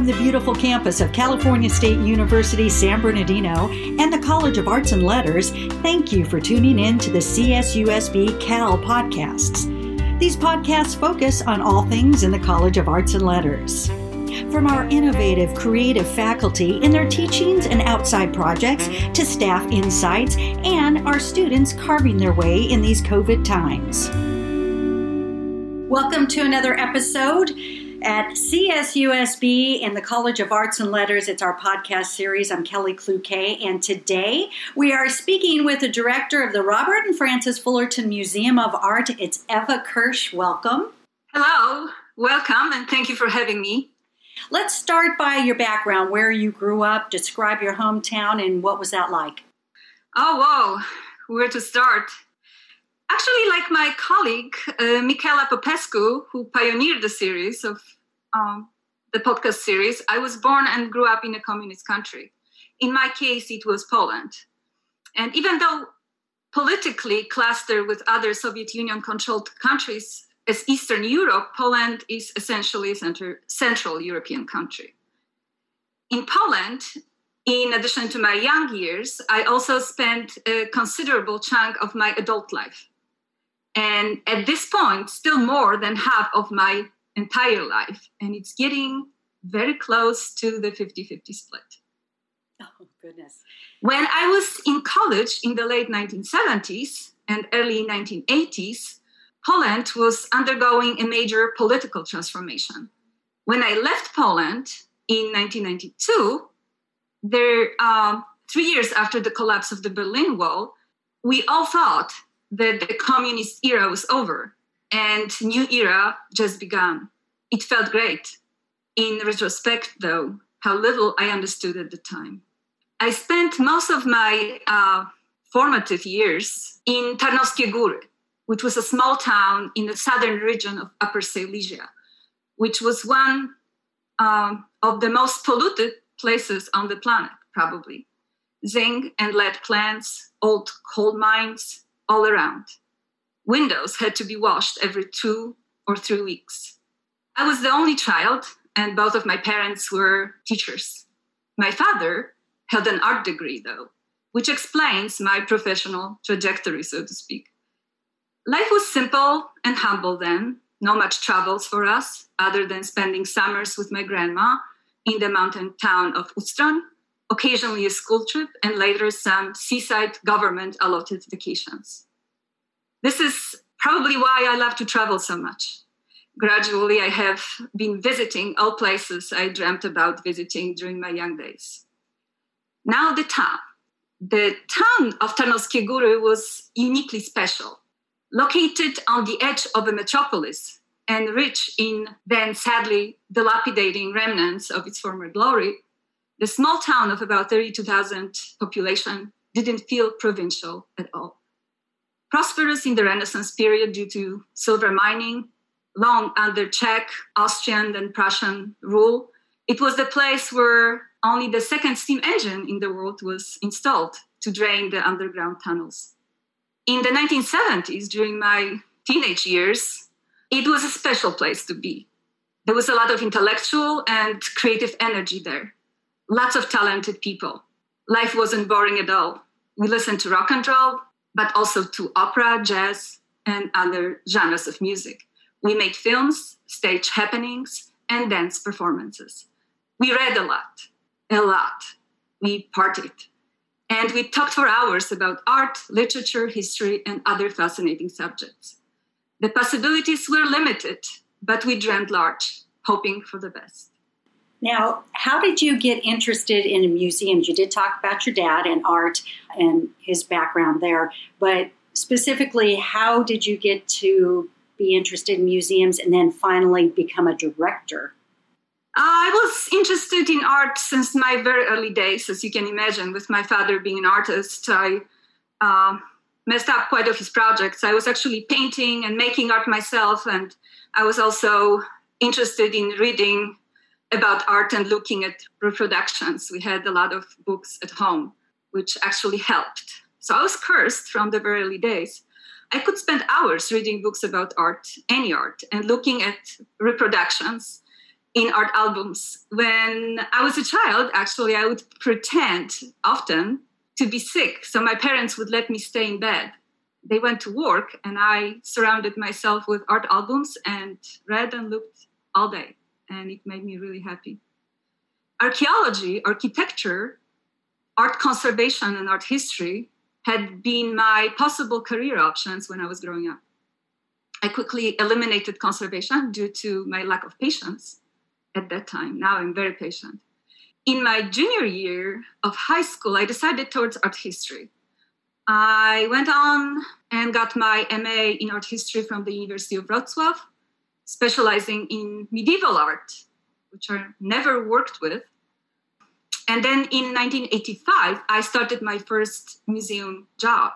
from the beautiful campus of California State University, San Bernardino, and the College of Arts and Letters, thank you for tuning in to the CSUSB Cal Podcasts. These podcasts focus on all things in the College of Arts and Letters. From our innovative, creative faculty in their teachings and outside projects to staff insights and our students carving their way in these COVID times. Welcome to another episode at CSUSB in the College of Arts and Letters. It's our podcast series. I'm Kelly Klukay, and today we are speaking with the director of the Robert and Frances Fullerton Museum of Art. It's Eva Kirsch. Welcome. Hello. Welcome, and thank you for having me. Let's start by your background, where you grew up, describe your hometown, and what was that like? Oh, whoa. Where to start? Actually, like my colleague, Michaela Popescu, who pioneered the series of the podcast series, I was born and grew up in a communist country. In my case, it was Poland. And even though politically clustered with other Soviet Union-controlled countries as Eastern Europe, Poland is essentially a Central European country. In Poland, in addition to my young years, I also spent a considerable chunk of my adult life. And at this point, still more than half of my entire life. And it's getting very close to the 50-50 split. Oh, goodness. When I was in college in the late 1970s and early 1980s, Poland was undergoing a major political transformation. When I left Poland in 1992, there, 3 years after the collapse of the Berlin Wall, we all thought that the communist era was over and new era just began. It felt great. In retrospect, though, how little I understood at the time. I spent most of my formative years in Tarnowskie Góry, which was a small town in the southern region of Upper Silesia, which was one of the most polluted places on the planet, probably. Zinc and lead plants, old coal mines, all around. Windows had to be washed every 2 or 3 weeks. I was the only child, and both of my parents were teachers. My father held an art degree, though, which explains my professional trajectory, so to speak. Life was simple and humble then. Not much travels for us, other than spending summers with my grandma in the mountain town of Ustron, occasionally a school trip, and later some seaside government-allotted vacations. This is probably why I love to travel so much. Gradually, I have been visiting all places I dreamt about visiting during my young days. Now the town. The town of Tarnowskie Góry was uniquely special. Located on the edge of a metropolis and rich in then sadly dilapidating remnants of its former glory, the small town of about 32,000 population didn't feel provincial at all. Prosperous in the Renaissance period due to silver mining, long under Czech, Austrian, and Prussian rule, it was the place where only the second steam engine in the world was installed to drain the underground tunnels. In the 1970s, during my teenage years, it was a special place to be. There was a lot of intellectual and creative energy there. Lots of talented people. Life wasn't boring at all. We listened to rock and roll, but also to opera, jazz, and other genres of music. We made films, stage happenings, and dance performances. We read a lot. We partied. And we talked for hours about art, literature, history, and other fascinating subjects. The possibilities were limited, but we dreamt large, hoping for the best. Now, how did you get interested in museums? You did talk about your dad and art and his background there, but specifically, how did you get to be interested in museums and then finally become a director? I was interested in art since my very early days, as you can imagine, with my father being an artist. I messed up quite a few his projects. I was actually painting and making art myself, and I was also interested in reading about art and looking at reproductions. We had a lot of books at home, which actually helped. So I was cursed from the very early days. I could spend hours reading books about art, any art, and looking at reproductions in art albums. When I was a child, actually, I would pretend often to be sick. So my parents would let me stay in bed. They went to work and I surrounded myself with art albums and read and looked all day. And it made me really happy. Archaeology, architecture, art conservation and art history had been my possible career options when I was growing up. I quickly eliminated conservation due to my lack of patience at that time. Now I'm very patient. In my junior year of high school, I decided towards art history. I went on and got my MA in art history from the University of Wrocław, specializing in medieval art, which I never worked with. And then in 1985, I started my first museum job.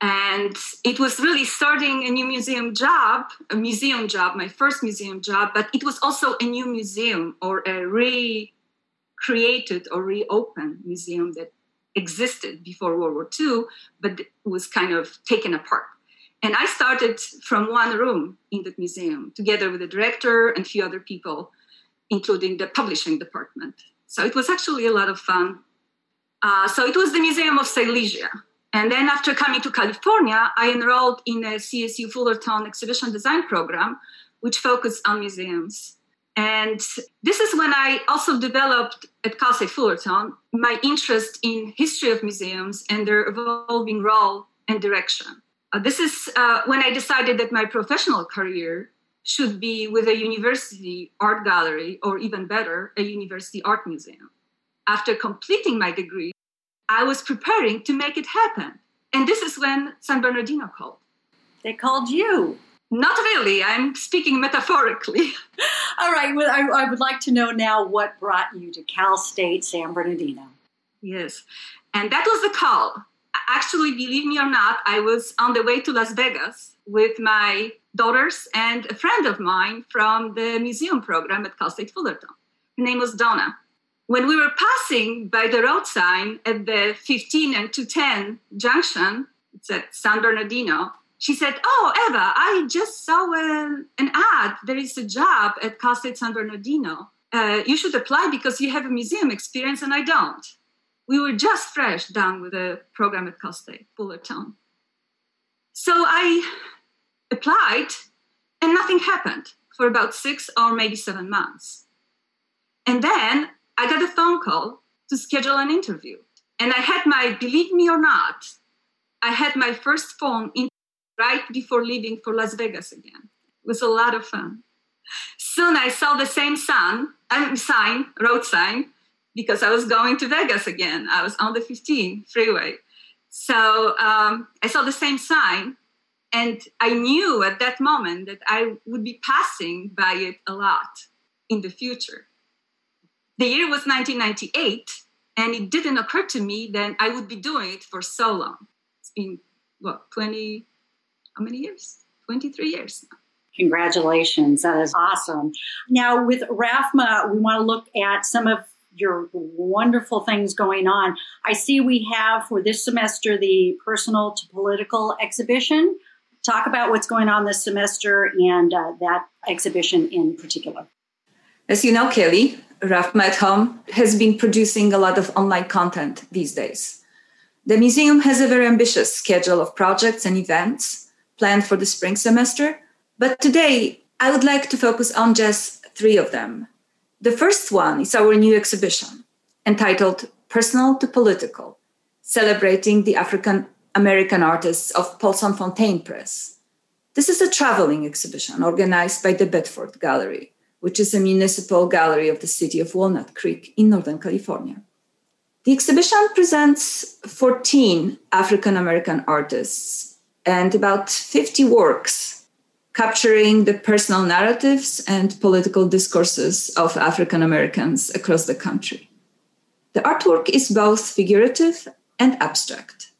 And it was really starting a new museum job, my first museum job, but it was also a new museum or a recreated or reopened museum that existed before World War II, but it was kind of taken apart. And I started from one room in that museum together with the director and a few other people, including the publishing department. So it was actually a lot of fun. So it was the Museum of Silesia. And then after coming to California, I enrolled in a CSU Fullerton exhibition design program, which focused on museums. And this is when I also developed at Cal State Fullerton my interest in history of museums and their evolving role and direction. This is when I decided that my professional career should be with a university art gallery, or even better, a university art museum. After completing my degree, I was preparing to make it happen. And this is when San Bernardino called. They called you. Not really. I'm speaking metaphorically. All right. Well, I would like to know now what brought you to Cal State San Bernardino. Yes. And that was the call. Actually, believe me or not, I was on the way to Las Vegas with my daughters and a friend of mine from the museum program at Cal State Fullerton. Her name was Donna. When we were passing by the road sign at the 15 and 210 junction, it's at San Bernardino, she said, "Oh, Eva, I just saw an ad. There is a job at Cal State San Bernardino. You should apply because you have a museum experience and I don't." We were just fresh done with the program at Cal State Fullerton. So I applied and nothing happened for about 6 or maybe 7 months. And then I got a phone call to schedule an interview. And I had my, believe me or not, I had my first phone interview right before leaving for Las Vegas again. It was a lot of fun. Soon I saw the same road sign, because I was going to Vegas again. I was on the 15 freeway. So I saw the same sign, and I knew at that moment that I would be passing by it a lot in the future. The year was 1998, and it didn't occur to me that I would be doing it for so long. It's been, 23 years now. Congratulations. That is awesome. Now, with RAFMA, we want to look at some of your wonderful things going on. I see we have for this semester the Personal to Political exhibition. Talk about what's going on this semester and that exhibition in particular. As you know, Kelly, RAFMA at Home has been producing a lot of online content these days. The museum has a very ambitious schedule of projects and events planned for the spring semester, but today I would like to focus on just 3 of them. The first one is our new exhibition entitled Personal to Political, celebrating the African-American artists of Paulson Fontaine Press. This is a traveling exhibition organized by the Bedford Gallery, which is a municipal gallery of the city of Walnut Creek in Northern California. The exhibition presents 14 African-American artists and about 50 works capturing the personal narratives and political discourses of African Americans across the country. The artwork is both figurative and abstract.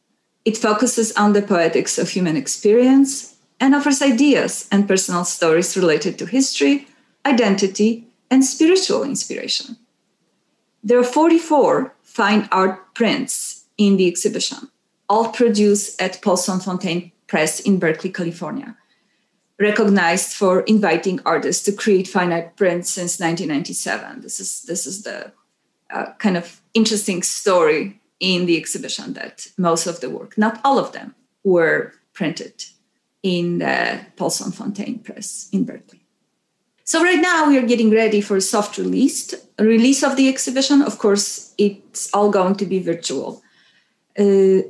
It focuses on the poetics of human experience and offers ideas and personal stories related to history, identity, and spiritual inspiration. There are 44 fine art prints in the exhibition, all produced at Paulson Fontaine Press in Berkeley, California. recognized for inviting artists to create finite prints since 1997. This is the kind of interesting story in the exhibition, that most of the work, not all of them, were printed in the Paulson Fontaine Press in Berkeley. So right now we are getting ready for soft release of the exhibition. Of course, it's all going to be virtual.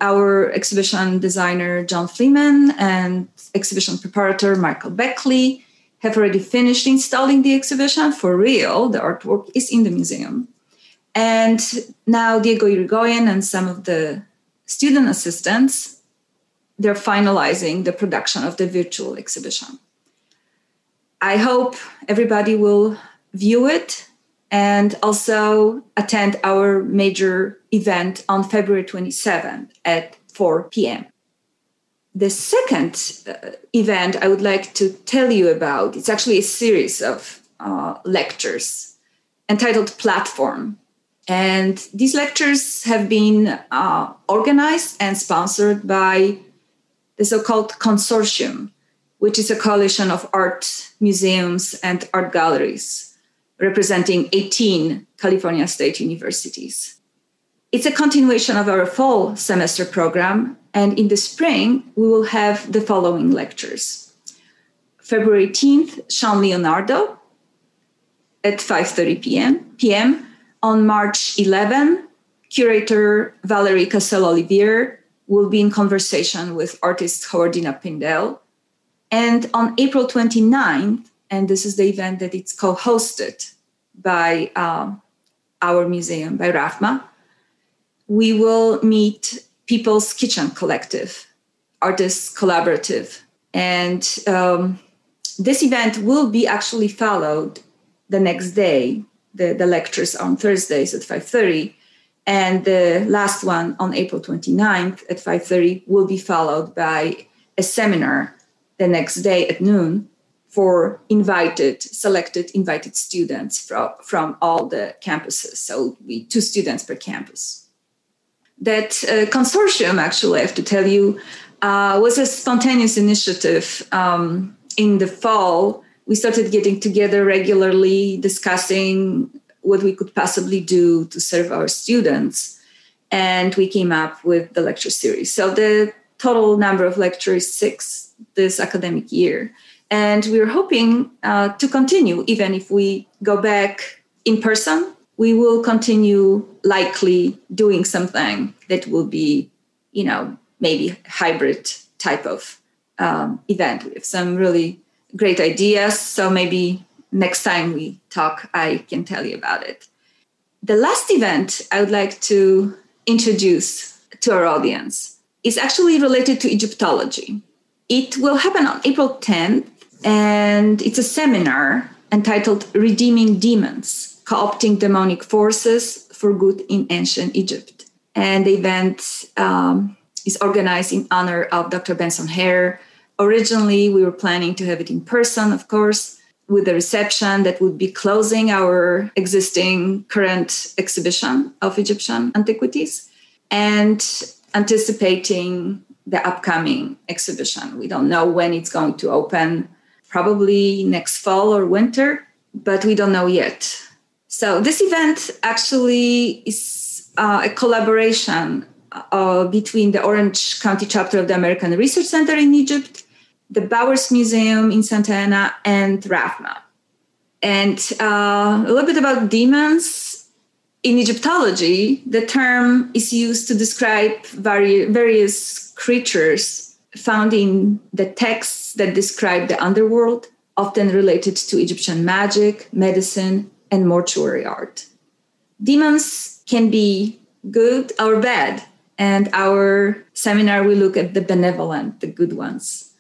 Our exhibition designer, John Fleeman, and exhibition preparator, Michael Beckley, have already finished installing the exhibition for real. The artwork is in the museum. And now Diego Yrigoyen and some of the student assistants, they're finalizing the production of the virtual exhibition. I hope everybody will view it and also attend our major event on February 27th at 4 p.m. The second event I would like to tell you about, it's actually a series of lectures entitled Platform. And these lectures have been organized and sponsored by the so-called Consortium, which is a coalition of art museums and art galleries representing 18 California state universities. It's a continuation of our fall semester program, and in the spring, we will have the following lectures. February 18th, Sean Leonardo at 5:30 p.m. On March 11, curator Valerie Cassell-Olivier will be in conversation with artist Howardina Pindell. And on April 29th, and this is the event that it's co-hosted by our museum, by RAFMA, we will meet People's Kitchen Collective, Artists Collaborative. And this event will be actually followed the next day, the lectures on Thursdays at 5:30, and the last one on April 29th at 5:30 will be followed by a seminar the next day at noon for selected invited students from all the campuses. So we 2 students per campus. That consortium, actually, I have to tell you, was a spontaneous initiative. In the fall, we started getting together regularly, discussing what we could possibly do to serve our students. And we came up with the lecture series. So the total number of lectures is 6 this academic year. And we're hoping to continue, even if we go back in person, we will continue likely doing something that will be, maybe hybrid type of event. We have some really great ideas. So maybe next time we talk, I can tell you about it. The last event I would like to introduce to our audience is actually related to Egyptology. It will happen on April 10th, and it's a seminar entitled Redeeming Demons, Co-opting Demonic Forces for Good in Ancient Egypt. And the event is organized in honor of Dr. Benson Hare. Originally, we were planning to have it in person, of course, with a reception that would be closing our existing current exhibition of Egyptian antiquities and anticipating the upcoming exhibition. We don't know when it's going to open, probably next fall or winter, but we don't know yet. So this event actually is a collaboration between the Orange County chapter of the American Research Center in Egypt, the Bowers Museum in Santa Ana, and RAFMA. And a little bit about demons. In Egyptology, the term is used to describe various creatures found in the texts that describe the underworld, often related to Egyptian magic, medicine, and mortuary art. Demons can be good or bad, and our seminar will look at the benevolent, the good ones.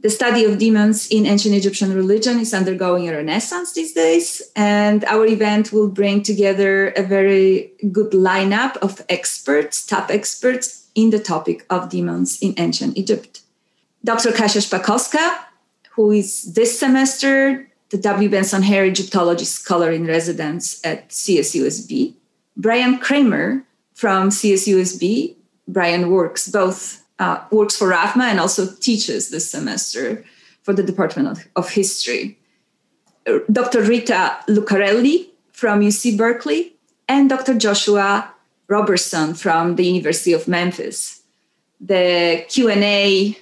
The study of demons in ancient Egyptian religion is undergoing a renaissance these days, and our event will bring together a very good lineup of experts, top experts in the topic of demons in ancient Egypt. Dr. Kasia Szpakowska, who is this semester the W. Benson Hare Egyptology Scholar in Residence at CSUSB. Brian Kramer from CSUSB. Brian works for RAFMA and also teaches this semester for the Department of History, Dr. Rita Luccarelli from UC Berkeley, and Dr. Joshua Roberson from the University of Memphis. The Q&A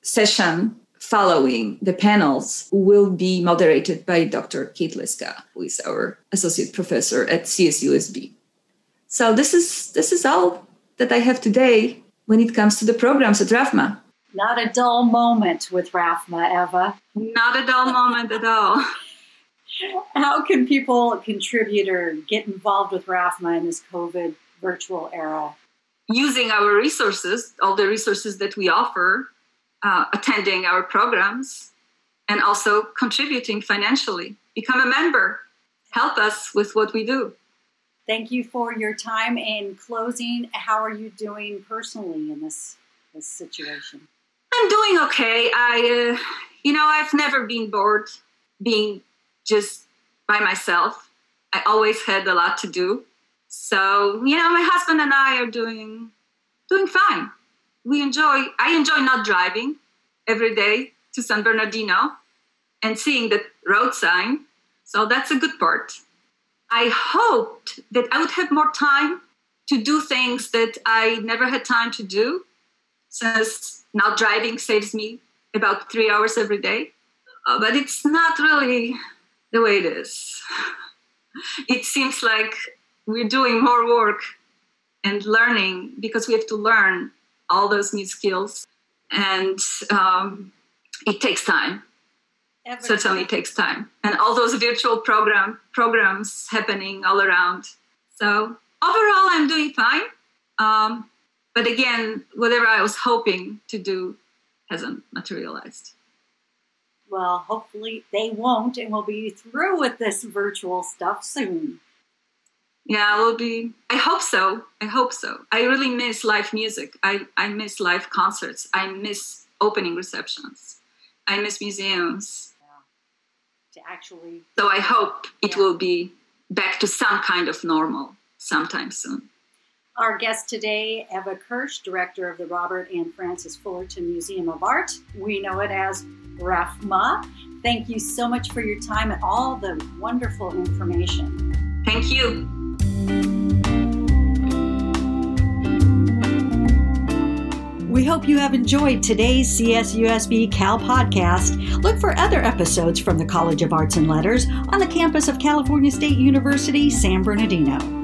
session following the panels will be moderated by Dr. Kate Leska, who is our associate professor at CSUSB. So this is all that I have today when it comes to the programs at RAFMA. Not a dull moment with RAFMA, Eva. Not a dull moment at all. How can people contribute or get involved with RAFMA in this COVID virtual era? Using our resources, all the resources that we offer, attending our programs, and also contributing financially. Become a member. Help us with what we do. Thank you for your time. In closing, how are you doing personally in this situation? I'm doing okay. I've never been bored being just by myself. I always had a lot to do. So, my husband and I are doing fine. I enjoy not driving every day to San Bernardino and seeing the road sign. So that's a good part. I hoped that I would have more time to do things that I never had time to do, since not driving saves me about 3 hours every day. But it's not really the way it is. It seems like we're doing more work and learning, because we have to learn all those new skills. And it takes time. Everything. Certainly takes time. And all those virtual programs happening all around. So overall, I'm doing fine. But again, whatever I was hoping to do hasn't materialized. Well, hopefully they won't, and we'll be through with this virtual stuff soon. Yeah, we'll be. I hope so. I really miss live music. I miss live concerts. I miss opening receptions. I miss museums. Yeah. To actually. So I hope it will be back to some kind of normal sometime soon. Our guest today, Eva Kirsch, director of the Robert and Frances Fullerton Museum of Art. We know it as RAFMA. Thank you so much for your time and all the wonderful information. Thank you. We hope you have enjoyed today's CSUSB Cal podcast. Look for other episodes from the College of Arts and Letters on the campus of California State University, San Bernardino.